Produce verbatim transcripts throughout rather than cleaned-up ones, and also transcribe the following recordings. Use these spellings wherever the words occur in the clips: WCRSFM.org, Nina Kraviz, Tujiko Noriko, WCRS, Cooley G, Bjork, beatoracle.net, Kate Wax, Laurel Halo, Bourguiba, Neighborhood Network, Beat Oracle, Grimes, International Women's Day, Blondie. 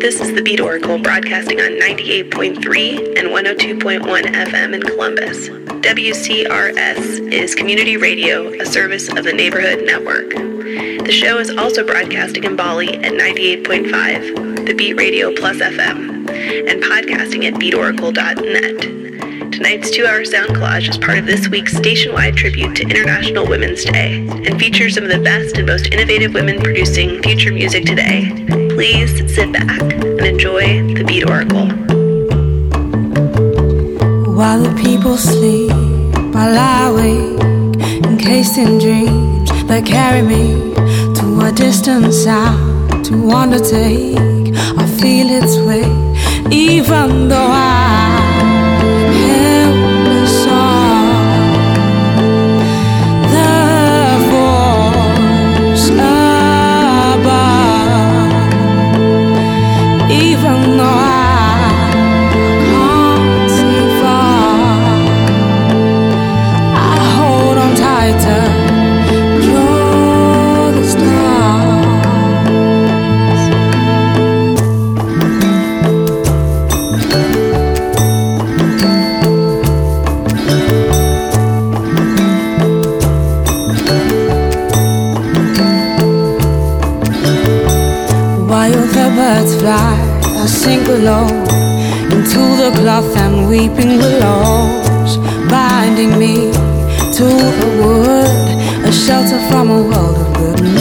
This is the Beat Oracle, broadcasting on ninety-eight point three and one oh two point one F M in Columbus. W C R S is community radio, a service of the Neighborhood Network. The show is also broadcasting in Bali at ninety-eight point five, the Beat Radio Plus F M, and podcasting at beat oracle dot net. Tonight's two-hour sound collage is part of this week's station-wide tribute to International Women's Day and features some of the best and most innovative women producing future music today. Please sit back and enjoy the Beat Oracle. While the people sleep, while I wake, encased in dreams that carry me to a distant sound to undertake. I feel its weight, even though I'm helpless on the voice above, even though I I sink below into the cloth and weeping willows, binding me to the wood, a shelter from a world of good. And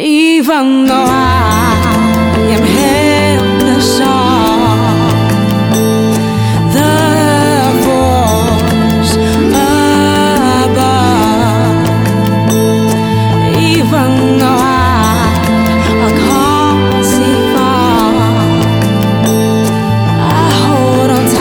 even though I am helpless on the voice above, even though I stop.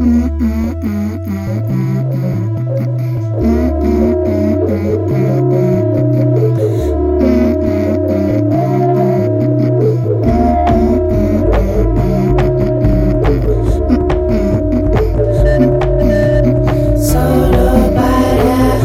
Solo para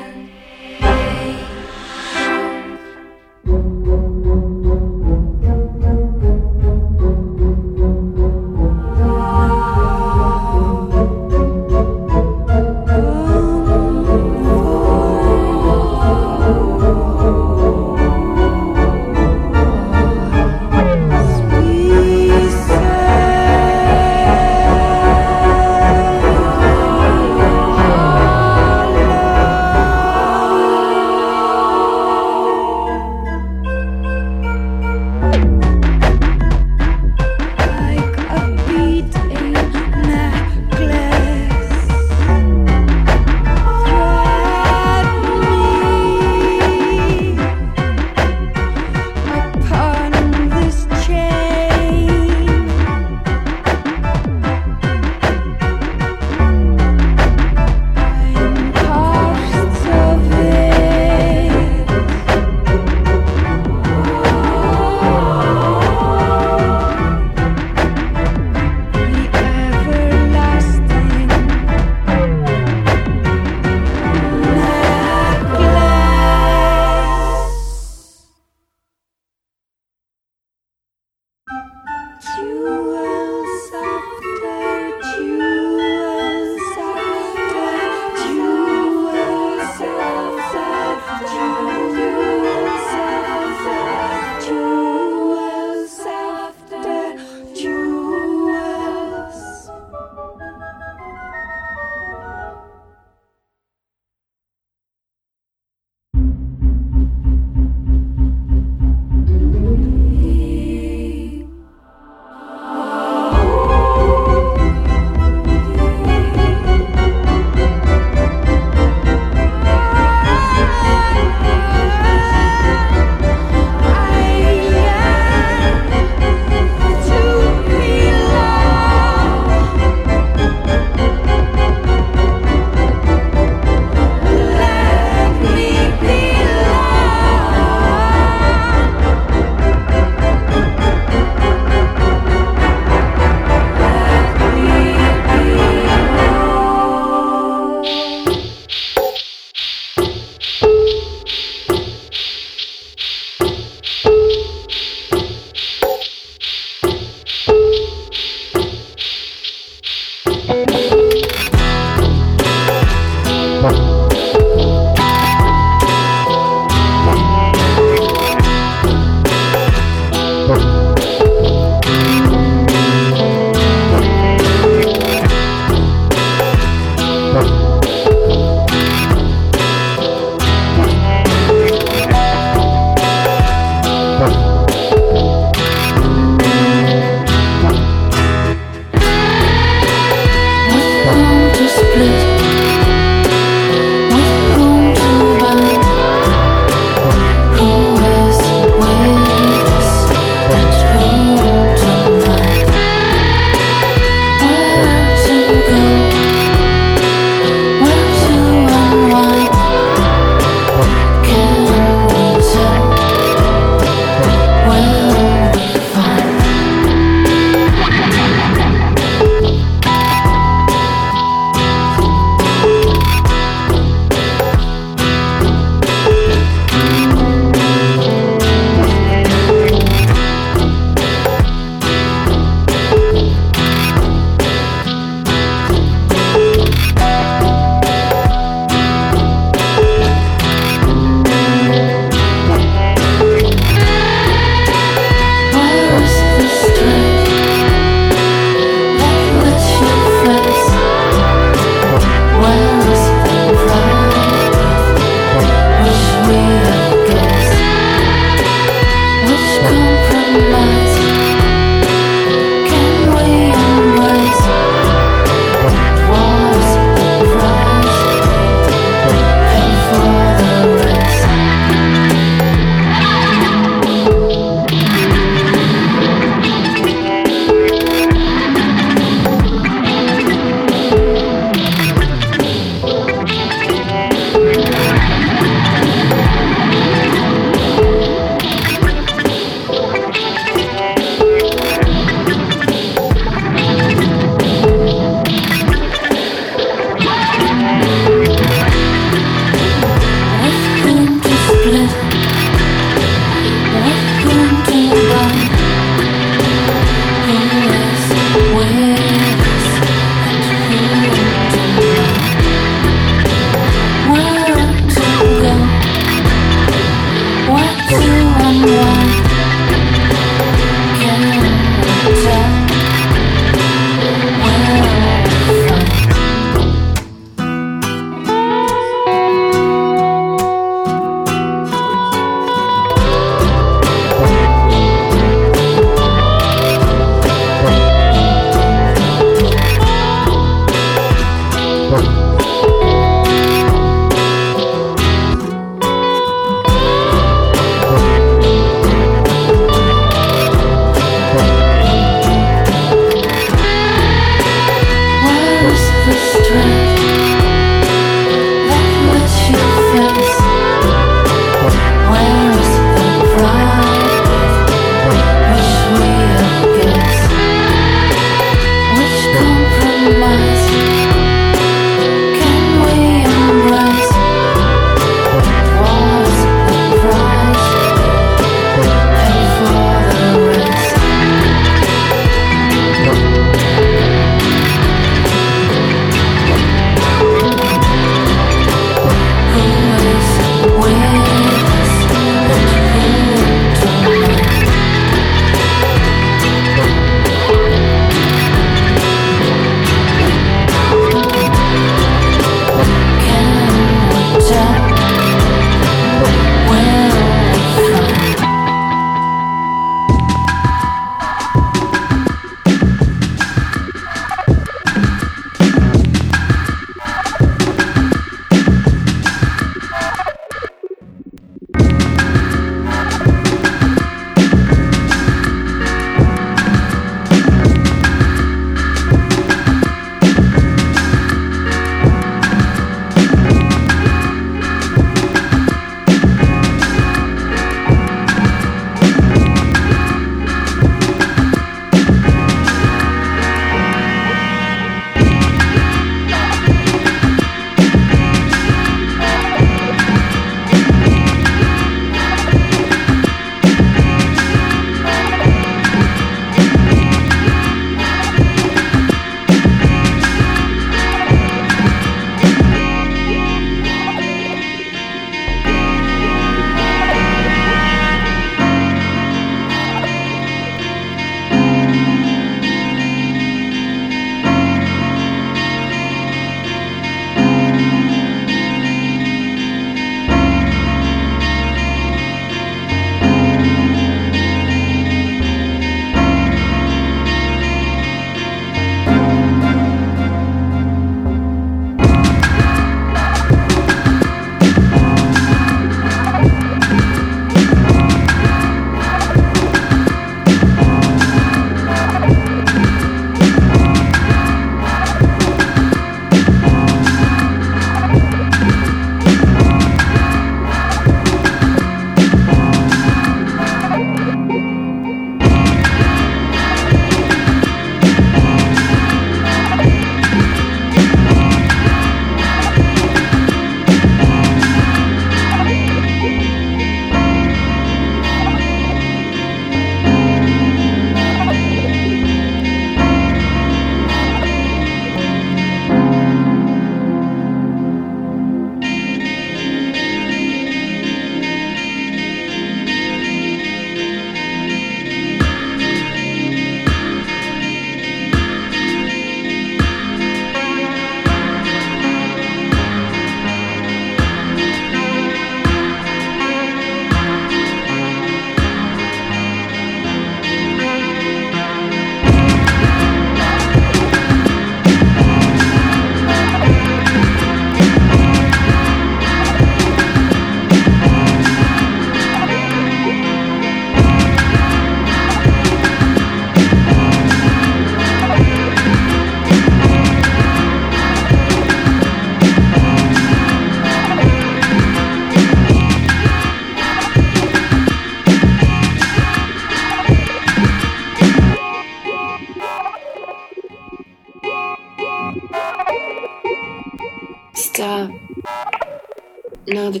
of the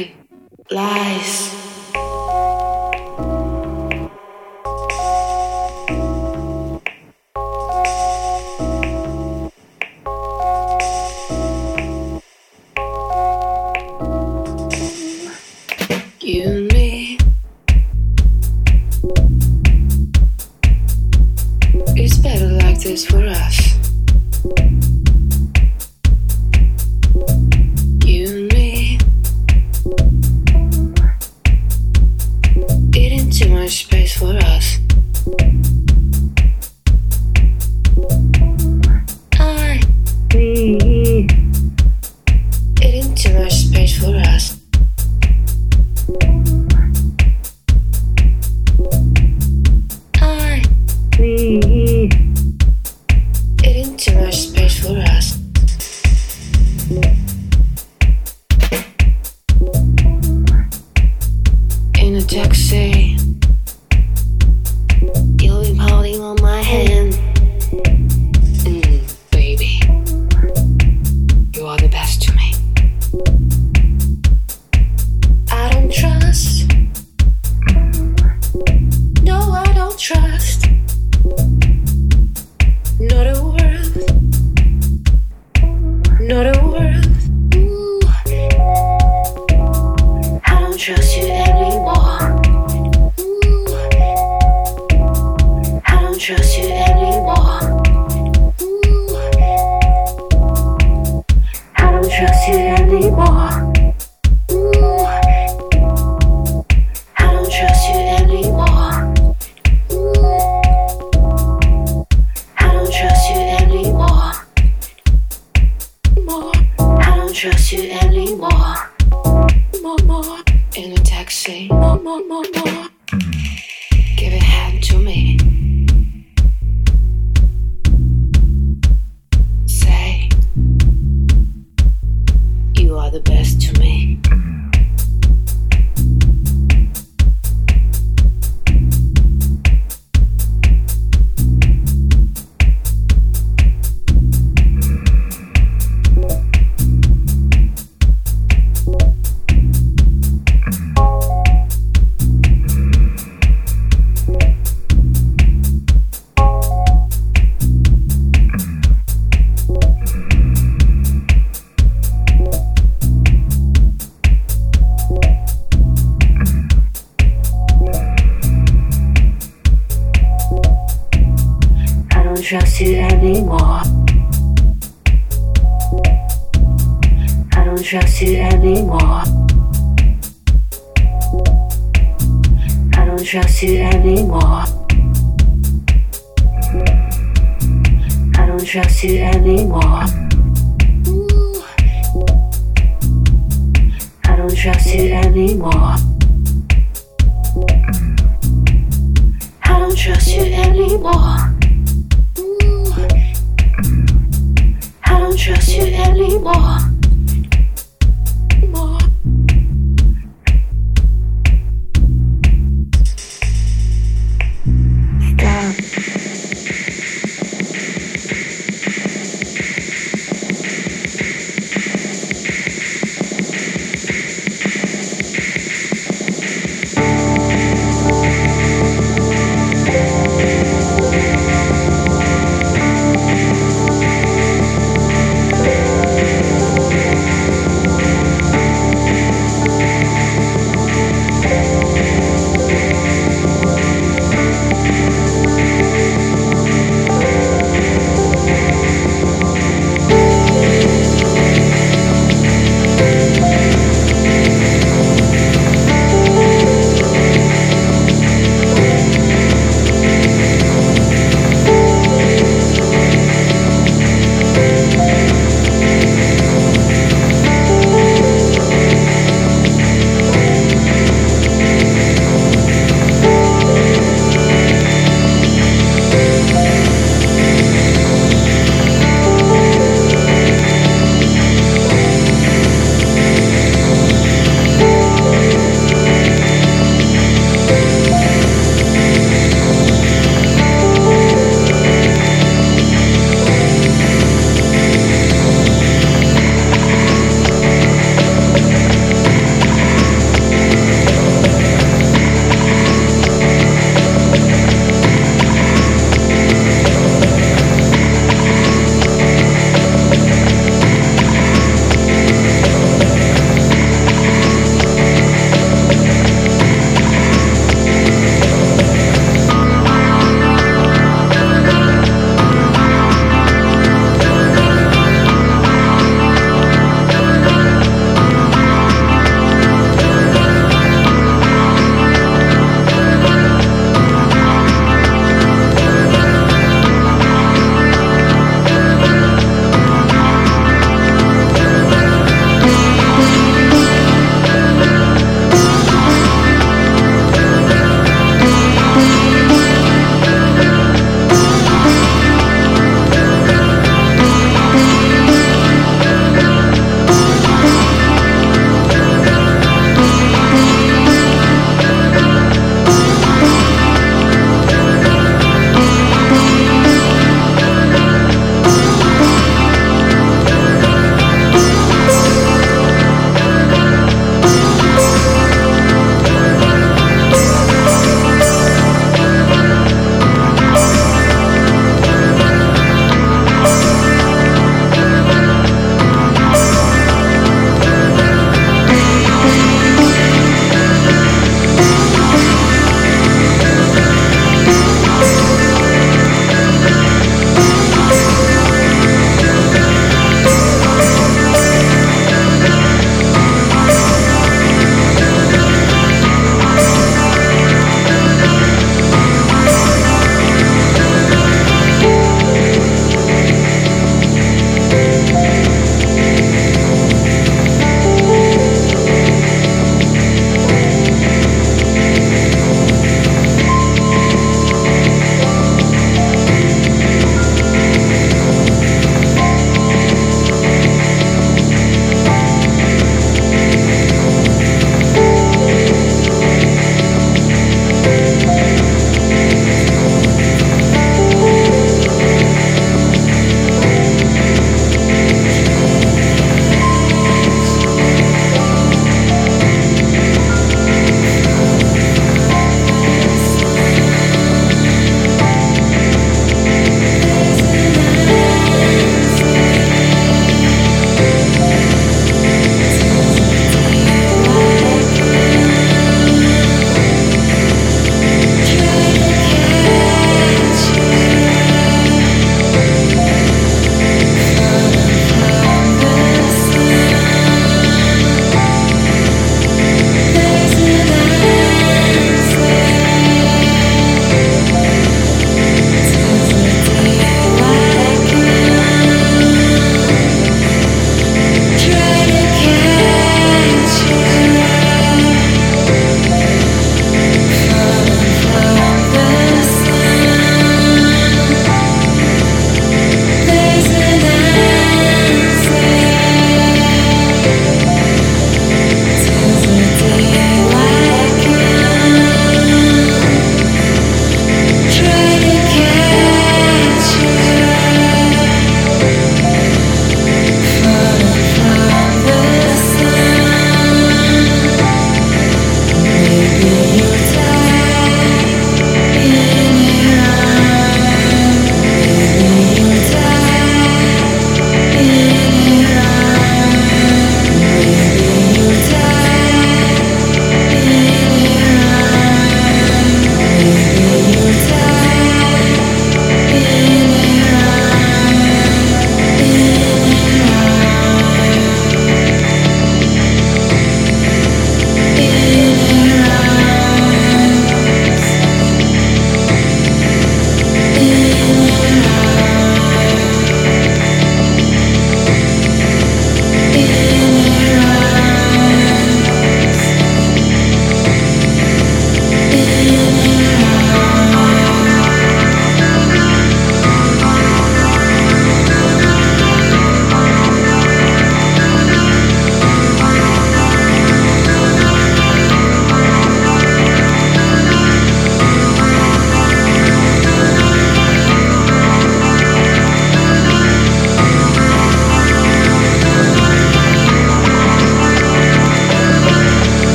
taxi lies.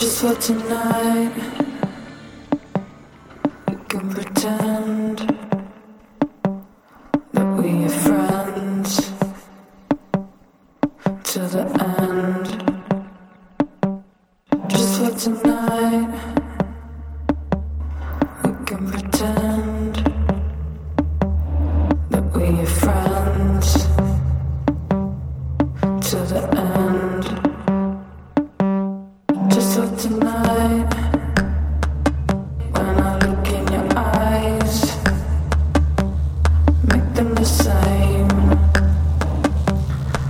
Just for tonight, we can pretend that we are friends till the end. Just for tonight, we can pretend that we are friends till the end. So tonight, when I look in your eyes, make them the same.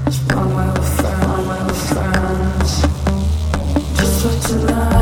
As long as we're friends, we're friends. Just for tonight.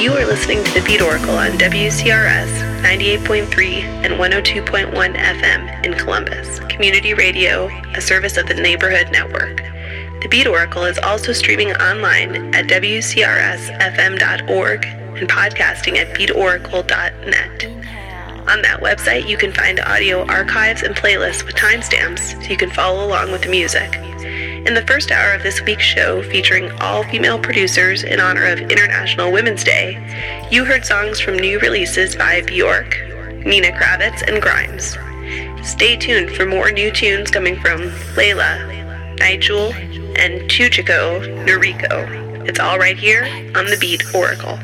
You are listening to the Beat Oracle on W C R S ninety-eight point three and one oh two point one F M in Columbus, community radio, a service of the Neighborhood Network. The Beat Oracle is also streaming online at W C R S F M dot org and podcasting at beat oracle dot net. On that website, you can find audio archives and playlists with timestamps so you can follow along with the music. In the first hour of this week's show, featuring all female producers in honor of International Women's Day, you heard songs from new releases by Bjork, Nina Kraviz, and Grimes. Stay tuned for more new tunes coming from Layla, Nigel, and Tujiko Noriko. It's all right here on the Beat Oracle.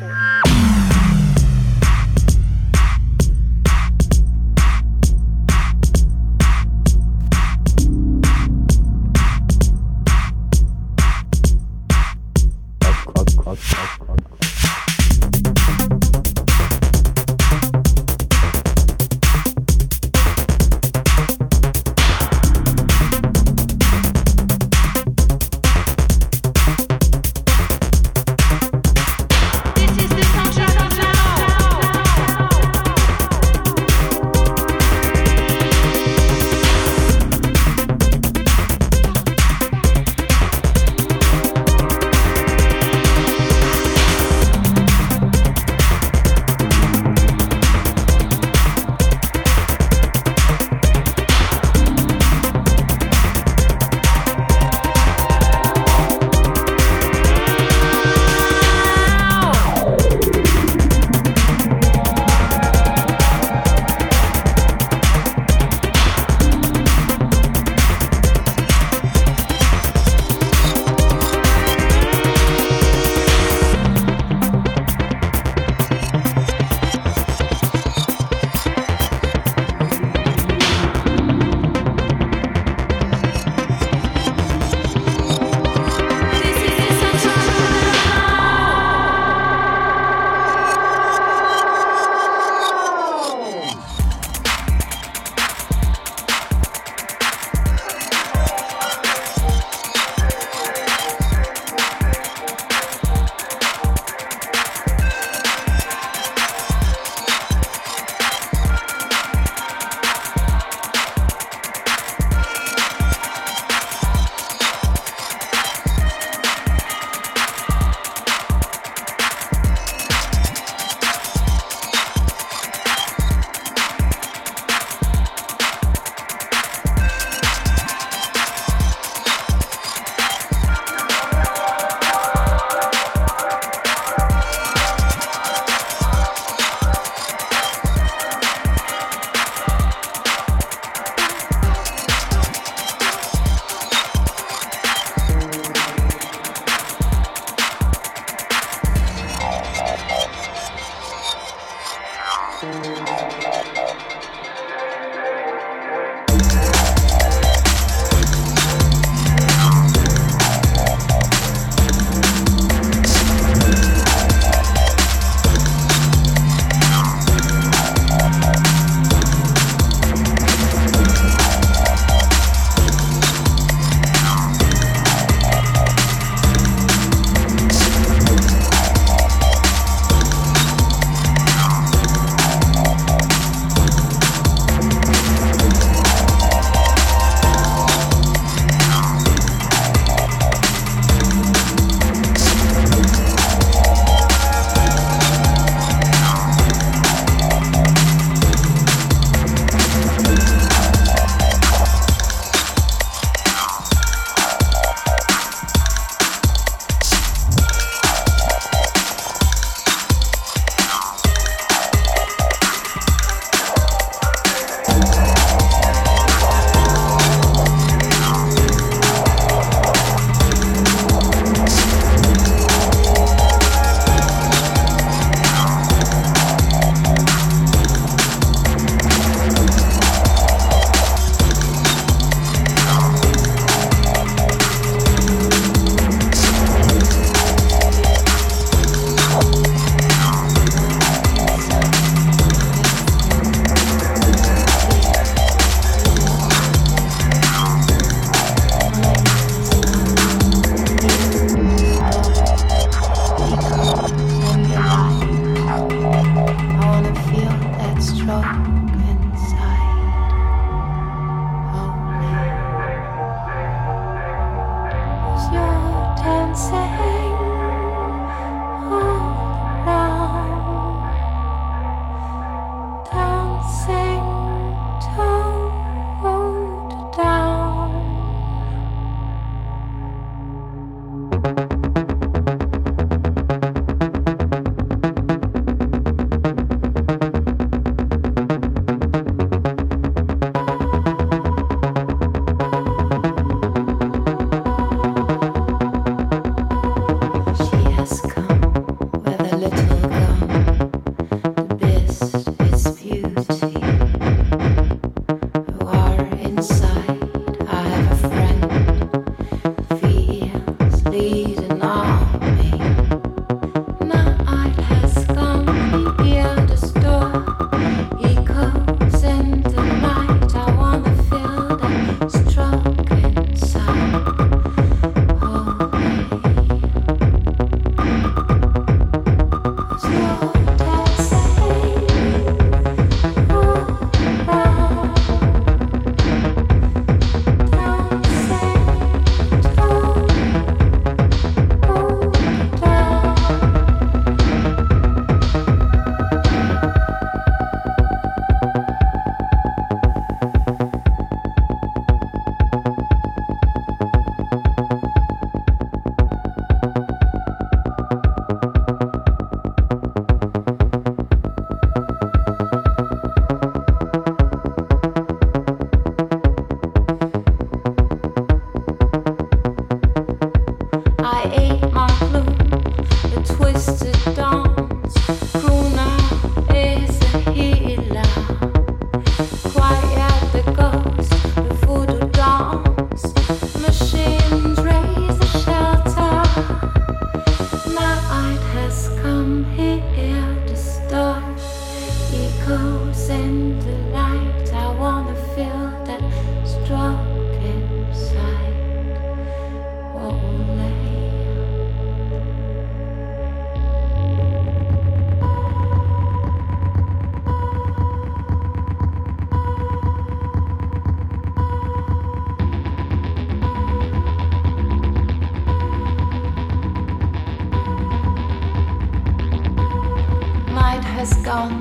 has gone,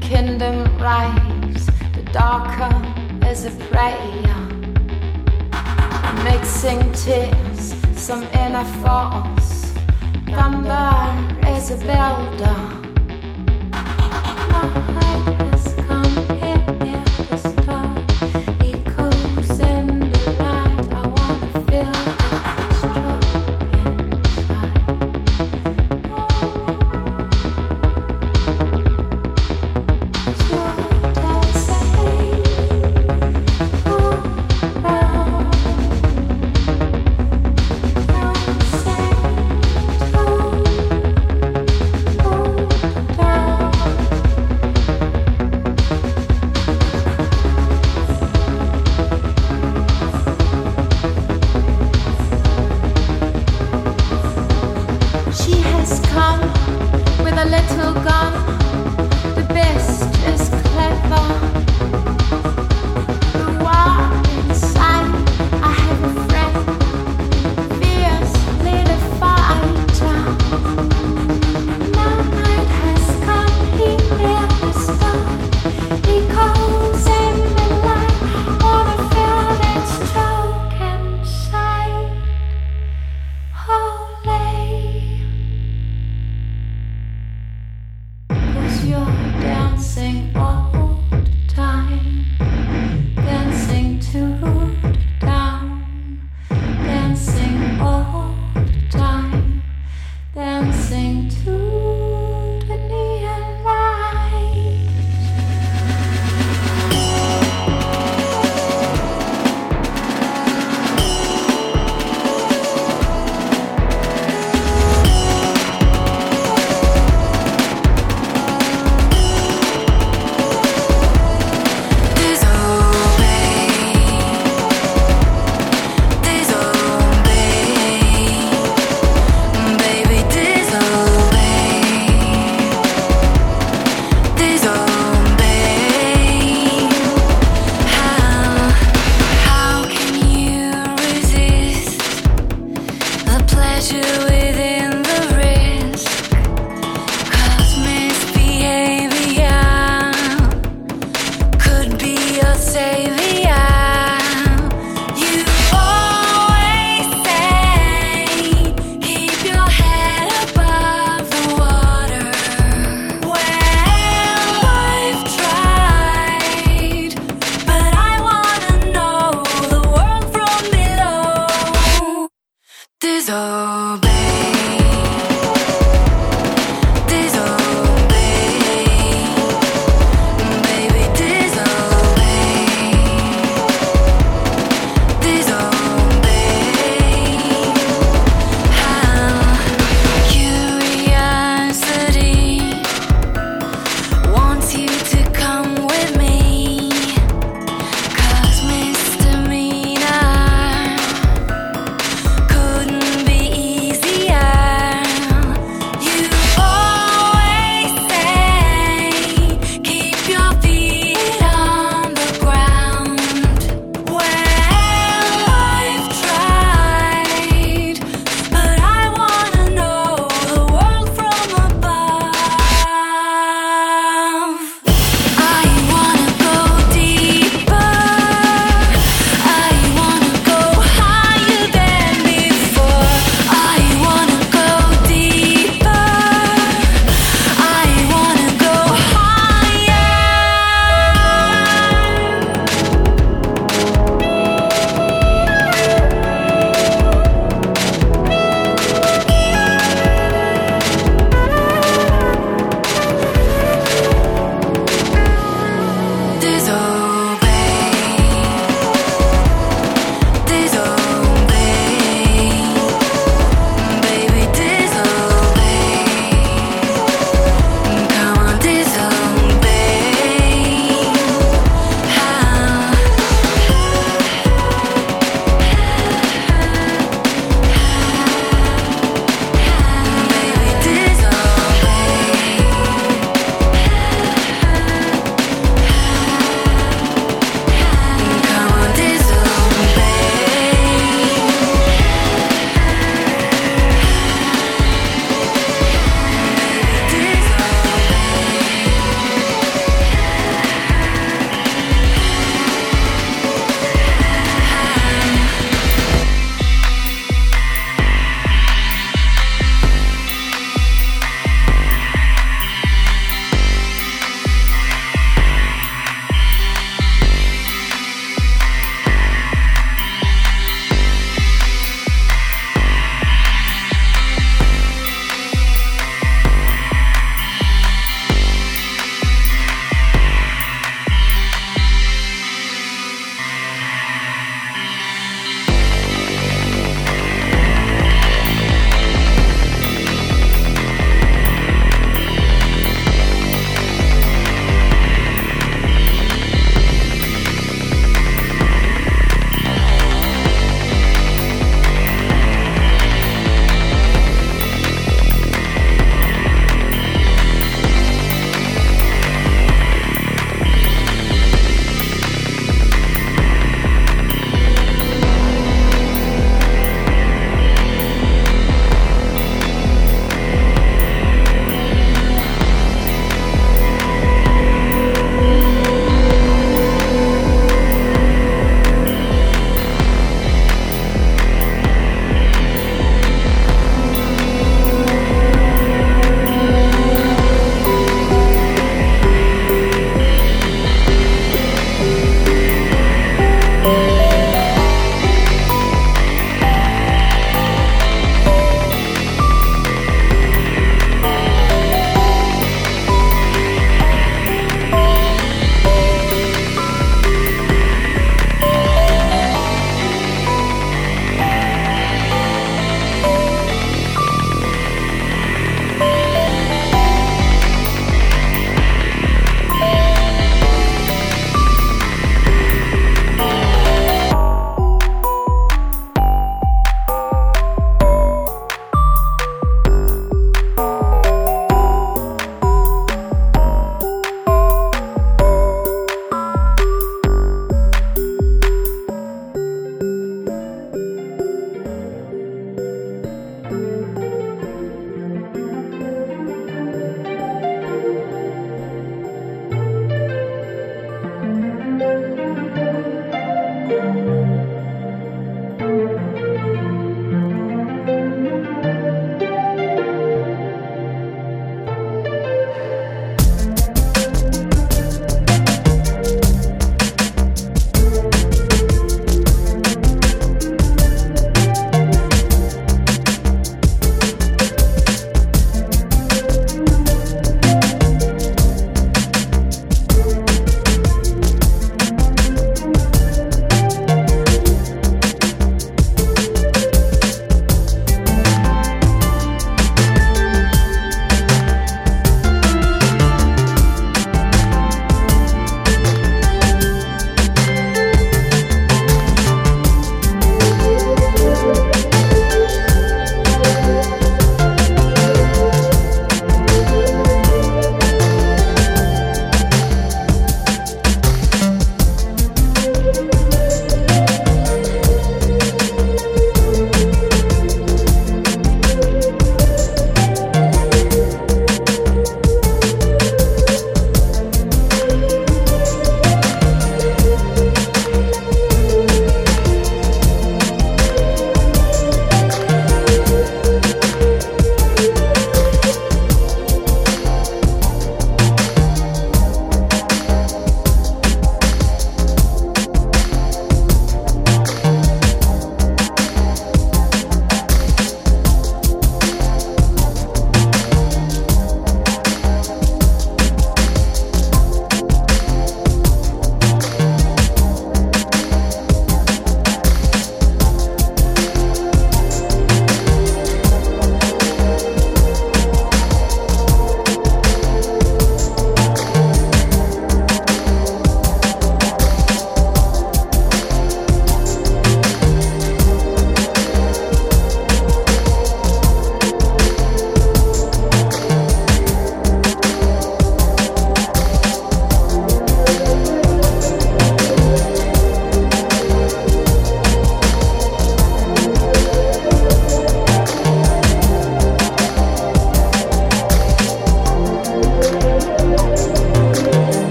kingdom rise, the darker is a prayer. Mixing tears, some inner force, thunder is a builder. My heart has come here, here the star echoes in the night. I wanna feel the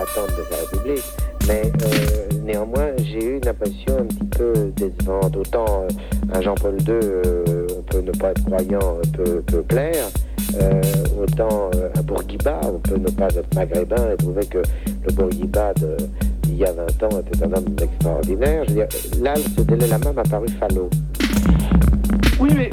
l'attente de la République, mais euh, néanmoins j'ai eu une impression un petit peu décevante. Autant euh, un Jean-Paul deux euh, on peut ne pas être croyant, peut, peut plaire, euh, autant euh, un Bourguiba, on peut ne pas être maghrébin et trouver que le Bourguiba de, d'il y a vingt ans était un homme extraordinaire. Je veux dire, là ce délai la main m'a paru falot. Oui mais...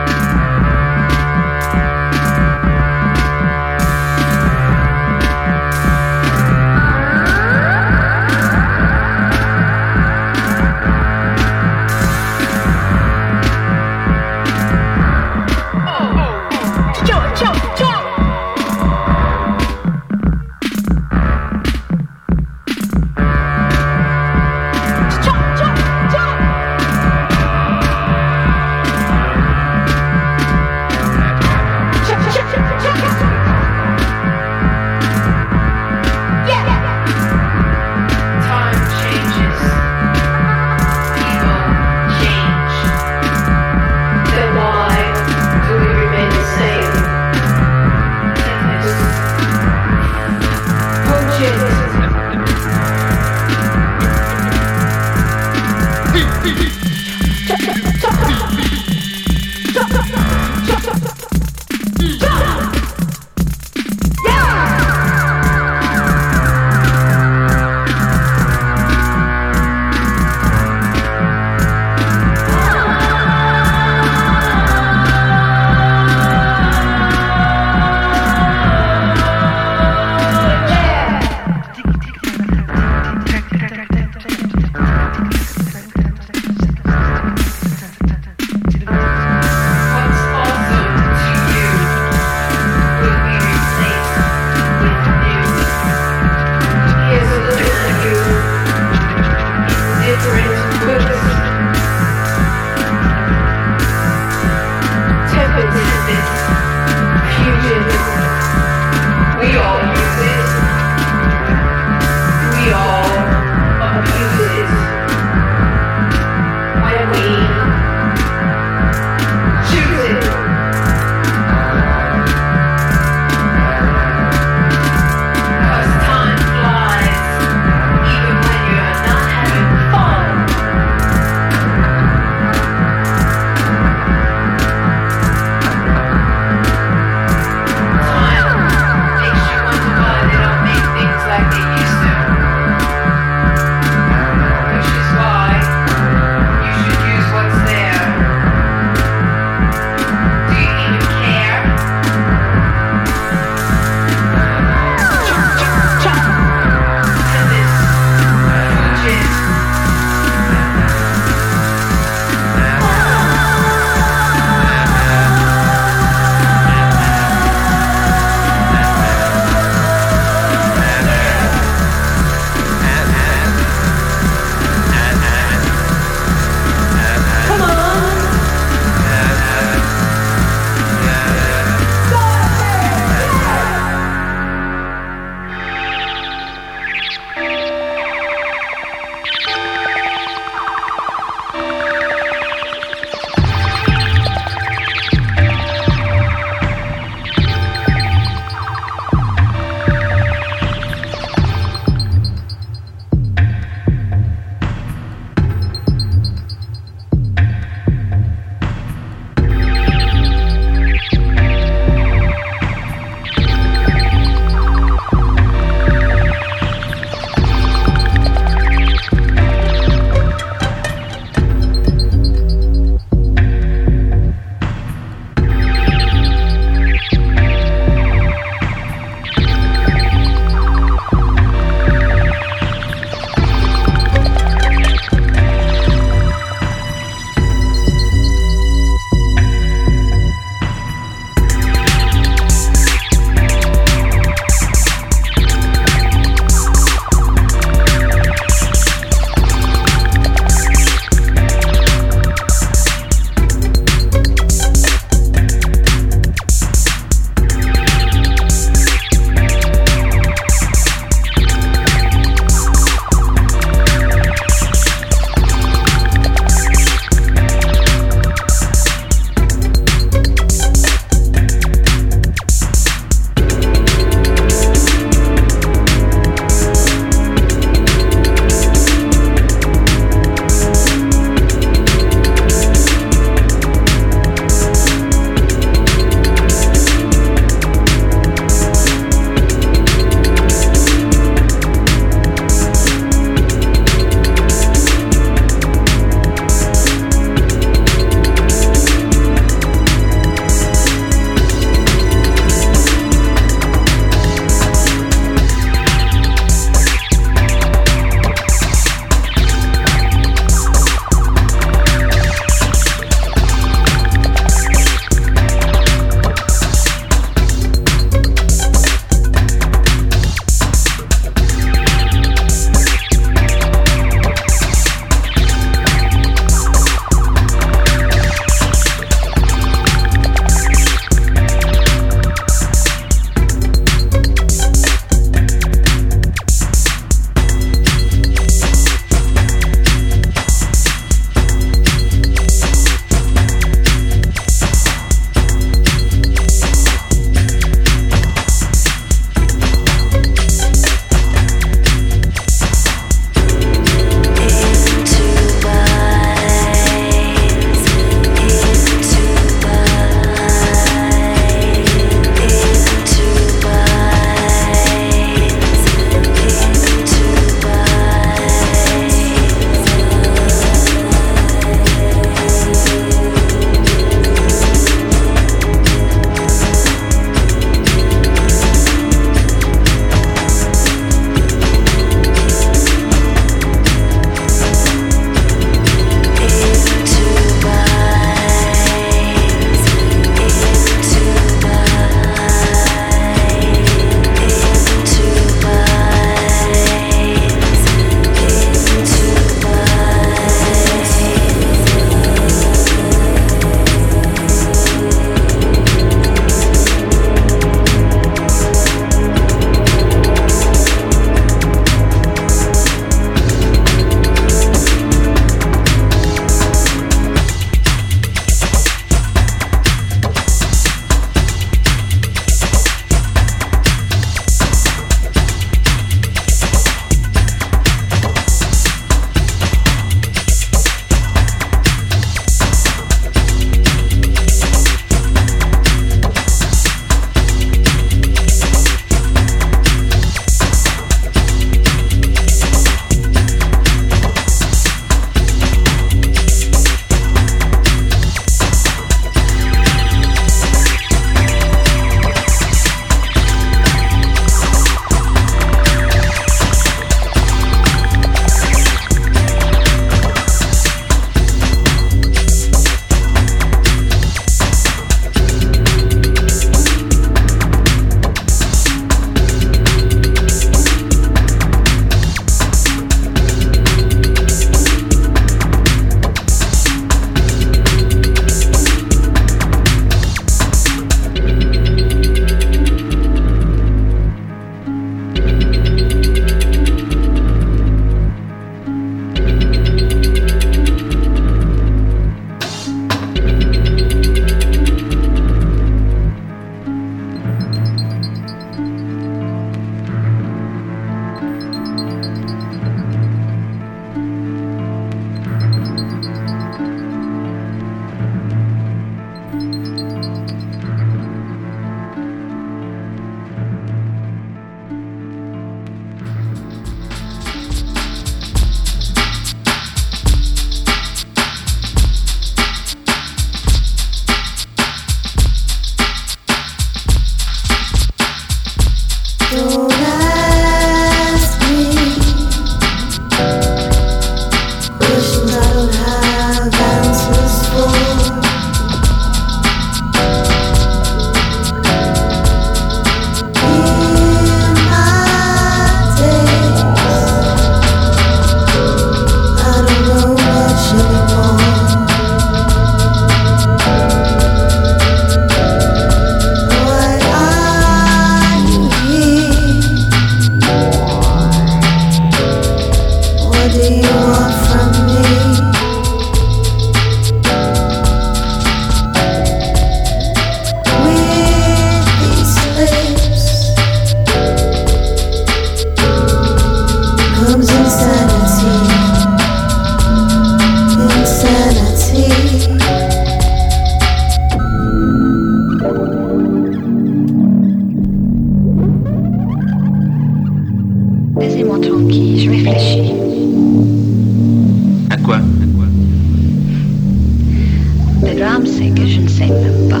femme, c'est que je ne sais même pas.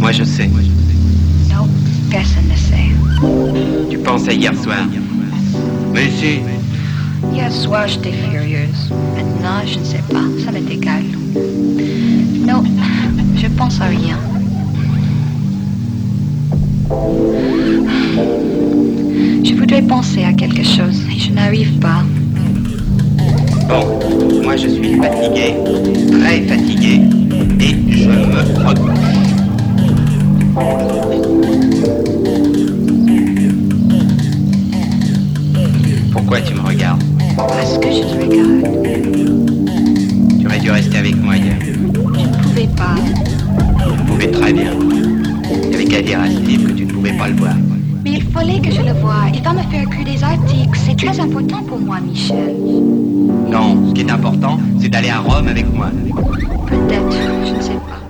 Moi, je sais. Non, personne ne sait. Tu pensais hier soir. Mais si. Hier soir, j'étais furieuse. Maintenant, je ne sais pas. Ça m'est égal. Non, je pense à rien. Je voudrais penser à quelque chose et je n'arrive pas. Bon, moi je suis fatiguée, très fatiguée, et je me frotte. Pourquoi tu me regardes? Parce que je te regarde. Tu aurais dû rester avec moi hier. Je ne pouvais pas. Je pouvais très bien. Il n'y avait qu'à dire à Steve que tu ne pouvais pas le voir. Mais il fallait que je le voie. Il va me faire écrire des articles. C'est très important pour moi, Michel. Non, ce qui est important, c'est d'aller à Rome avec moi. Peut-être, je ne sais pas.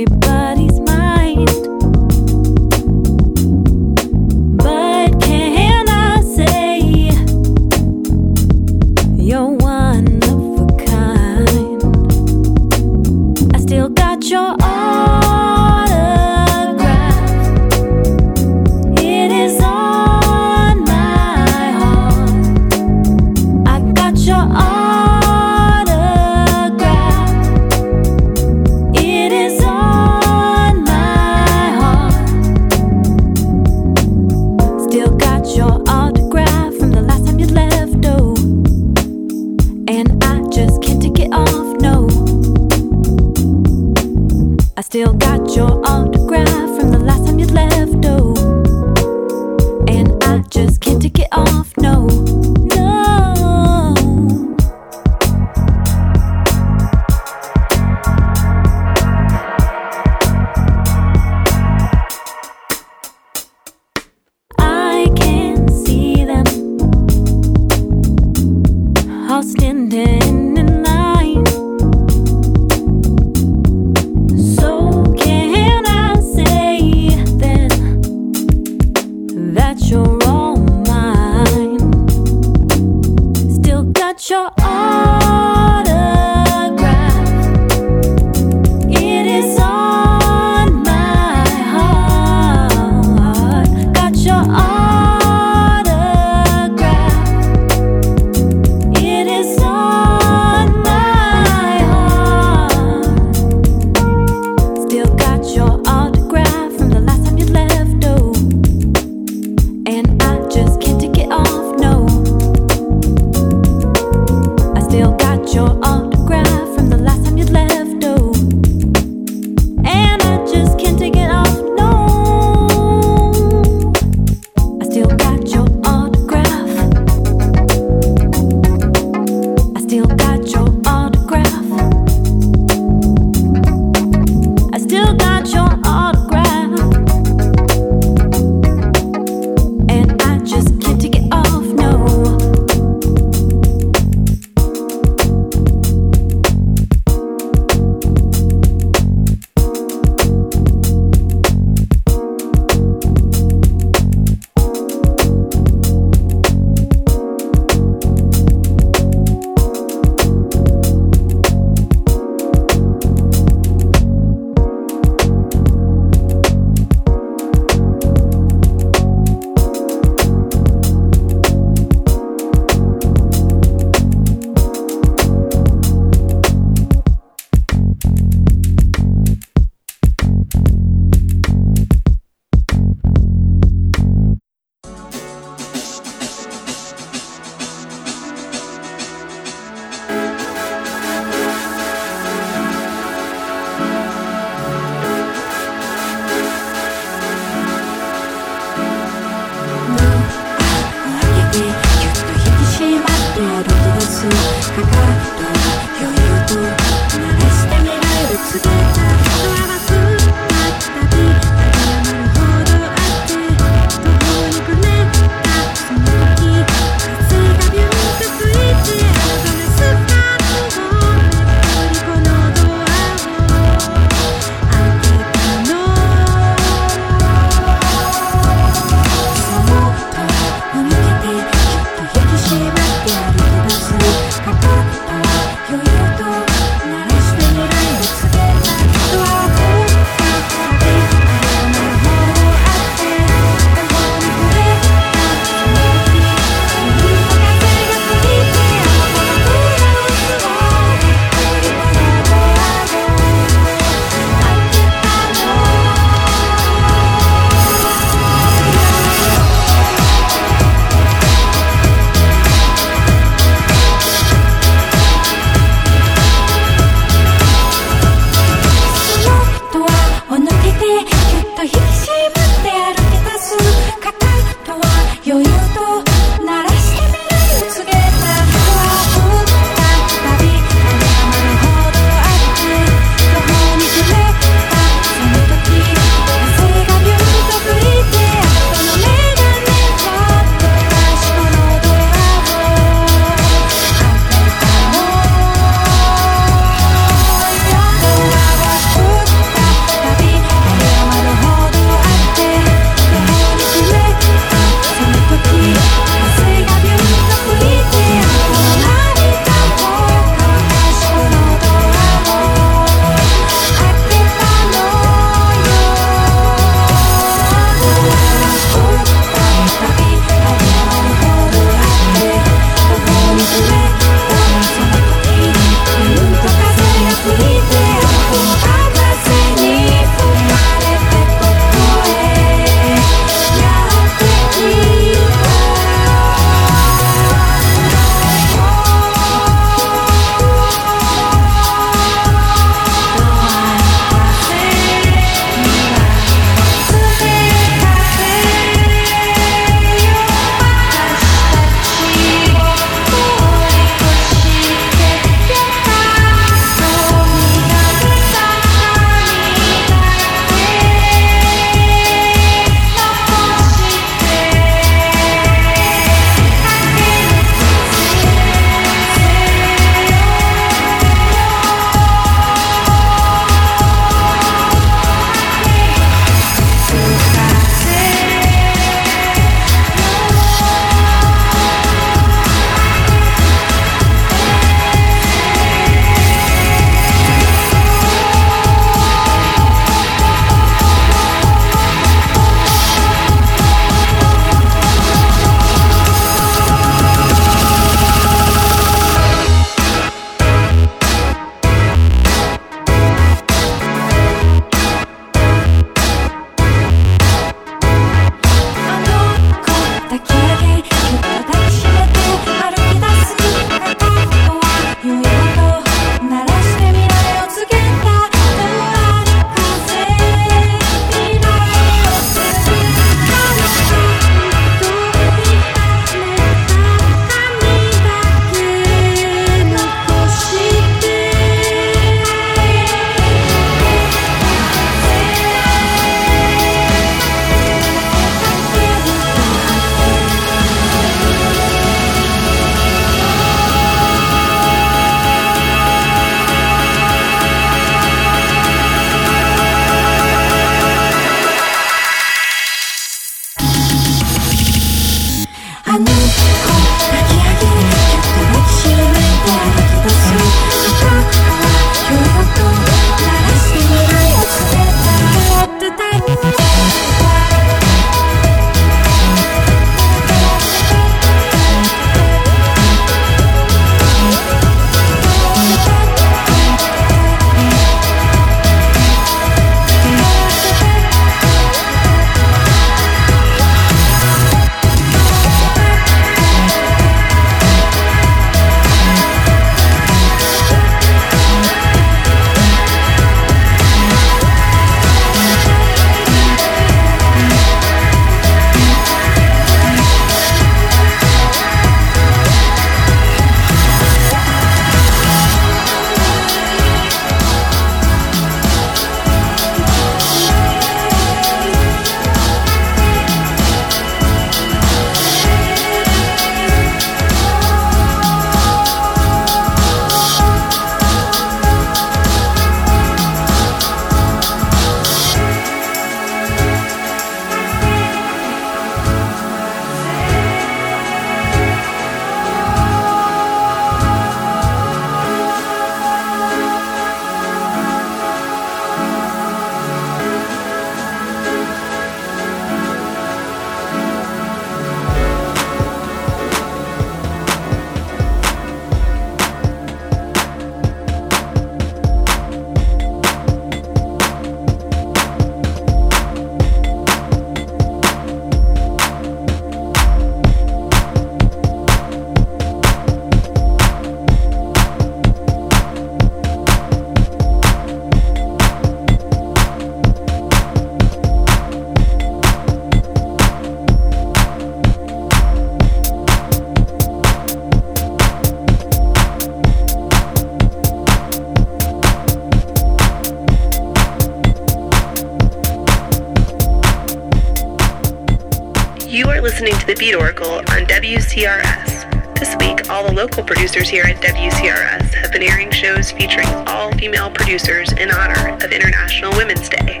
Listening to the Beat Oracle on W C R S. This week, all the local producers here at W C R S have been airing shows featuring all-female producers in honor of International Women's Day.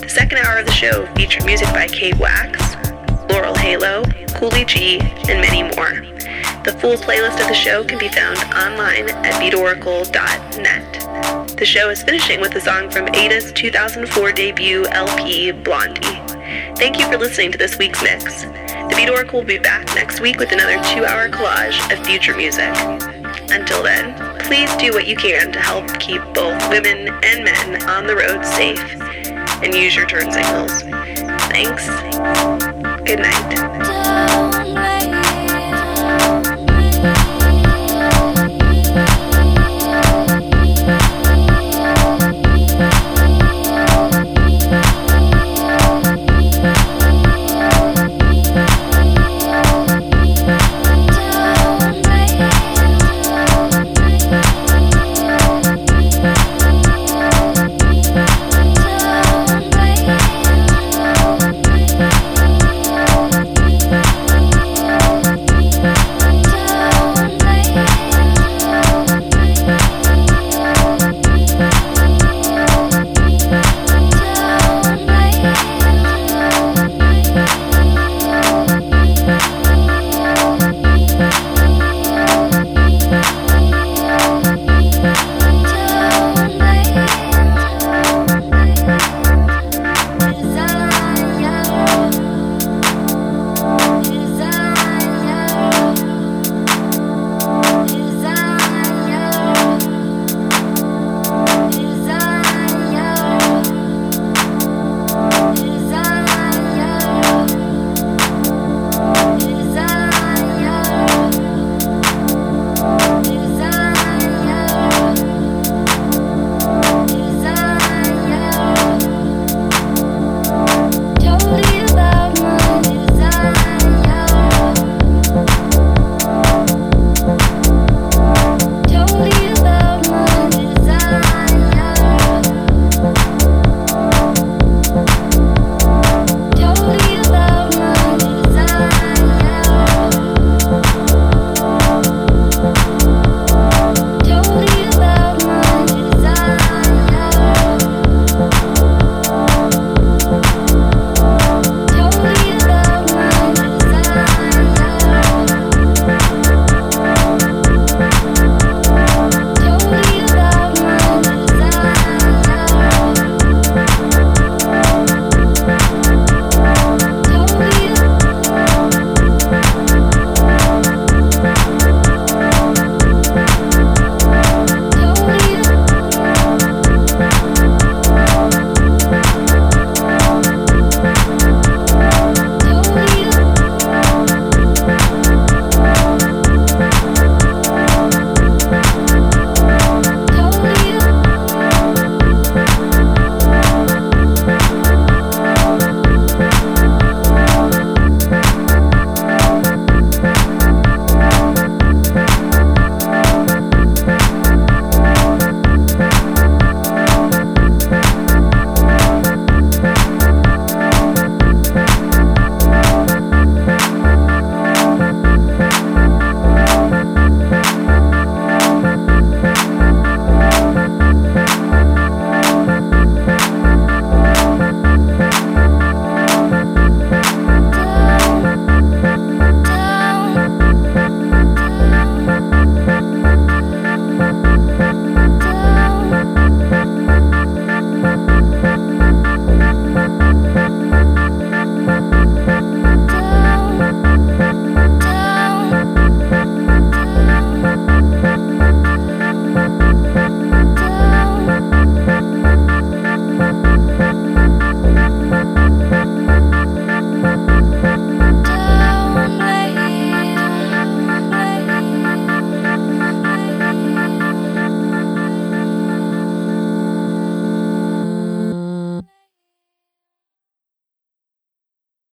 The second hour of the show featured music by Kate Wax, Laurel Halo, Cooley G, and many more. The full playlist of the show can be found online at beat oracle dot net. The show is finishing with a song from Ada's two thousand four debut L P, Blondie. Thank you for listening to this week's mix. The Beat Oracle will be back next week with another two-hour collage of future music. Until then, please do what you can to help keep both women and men on the road safe, and use your turn signals. Thanks. Good night.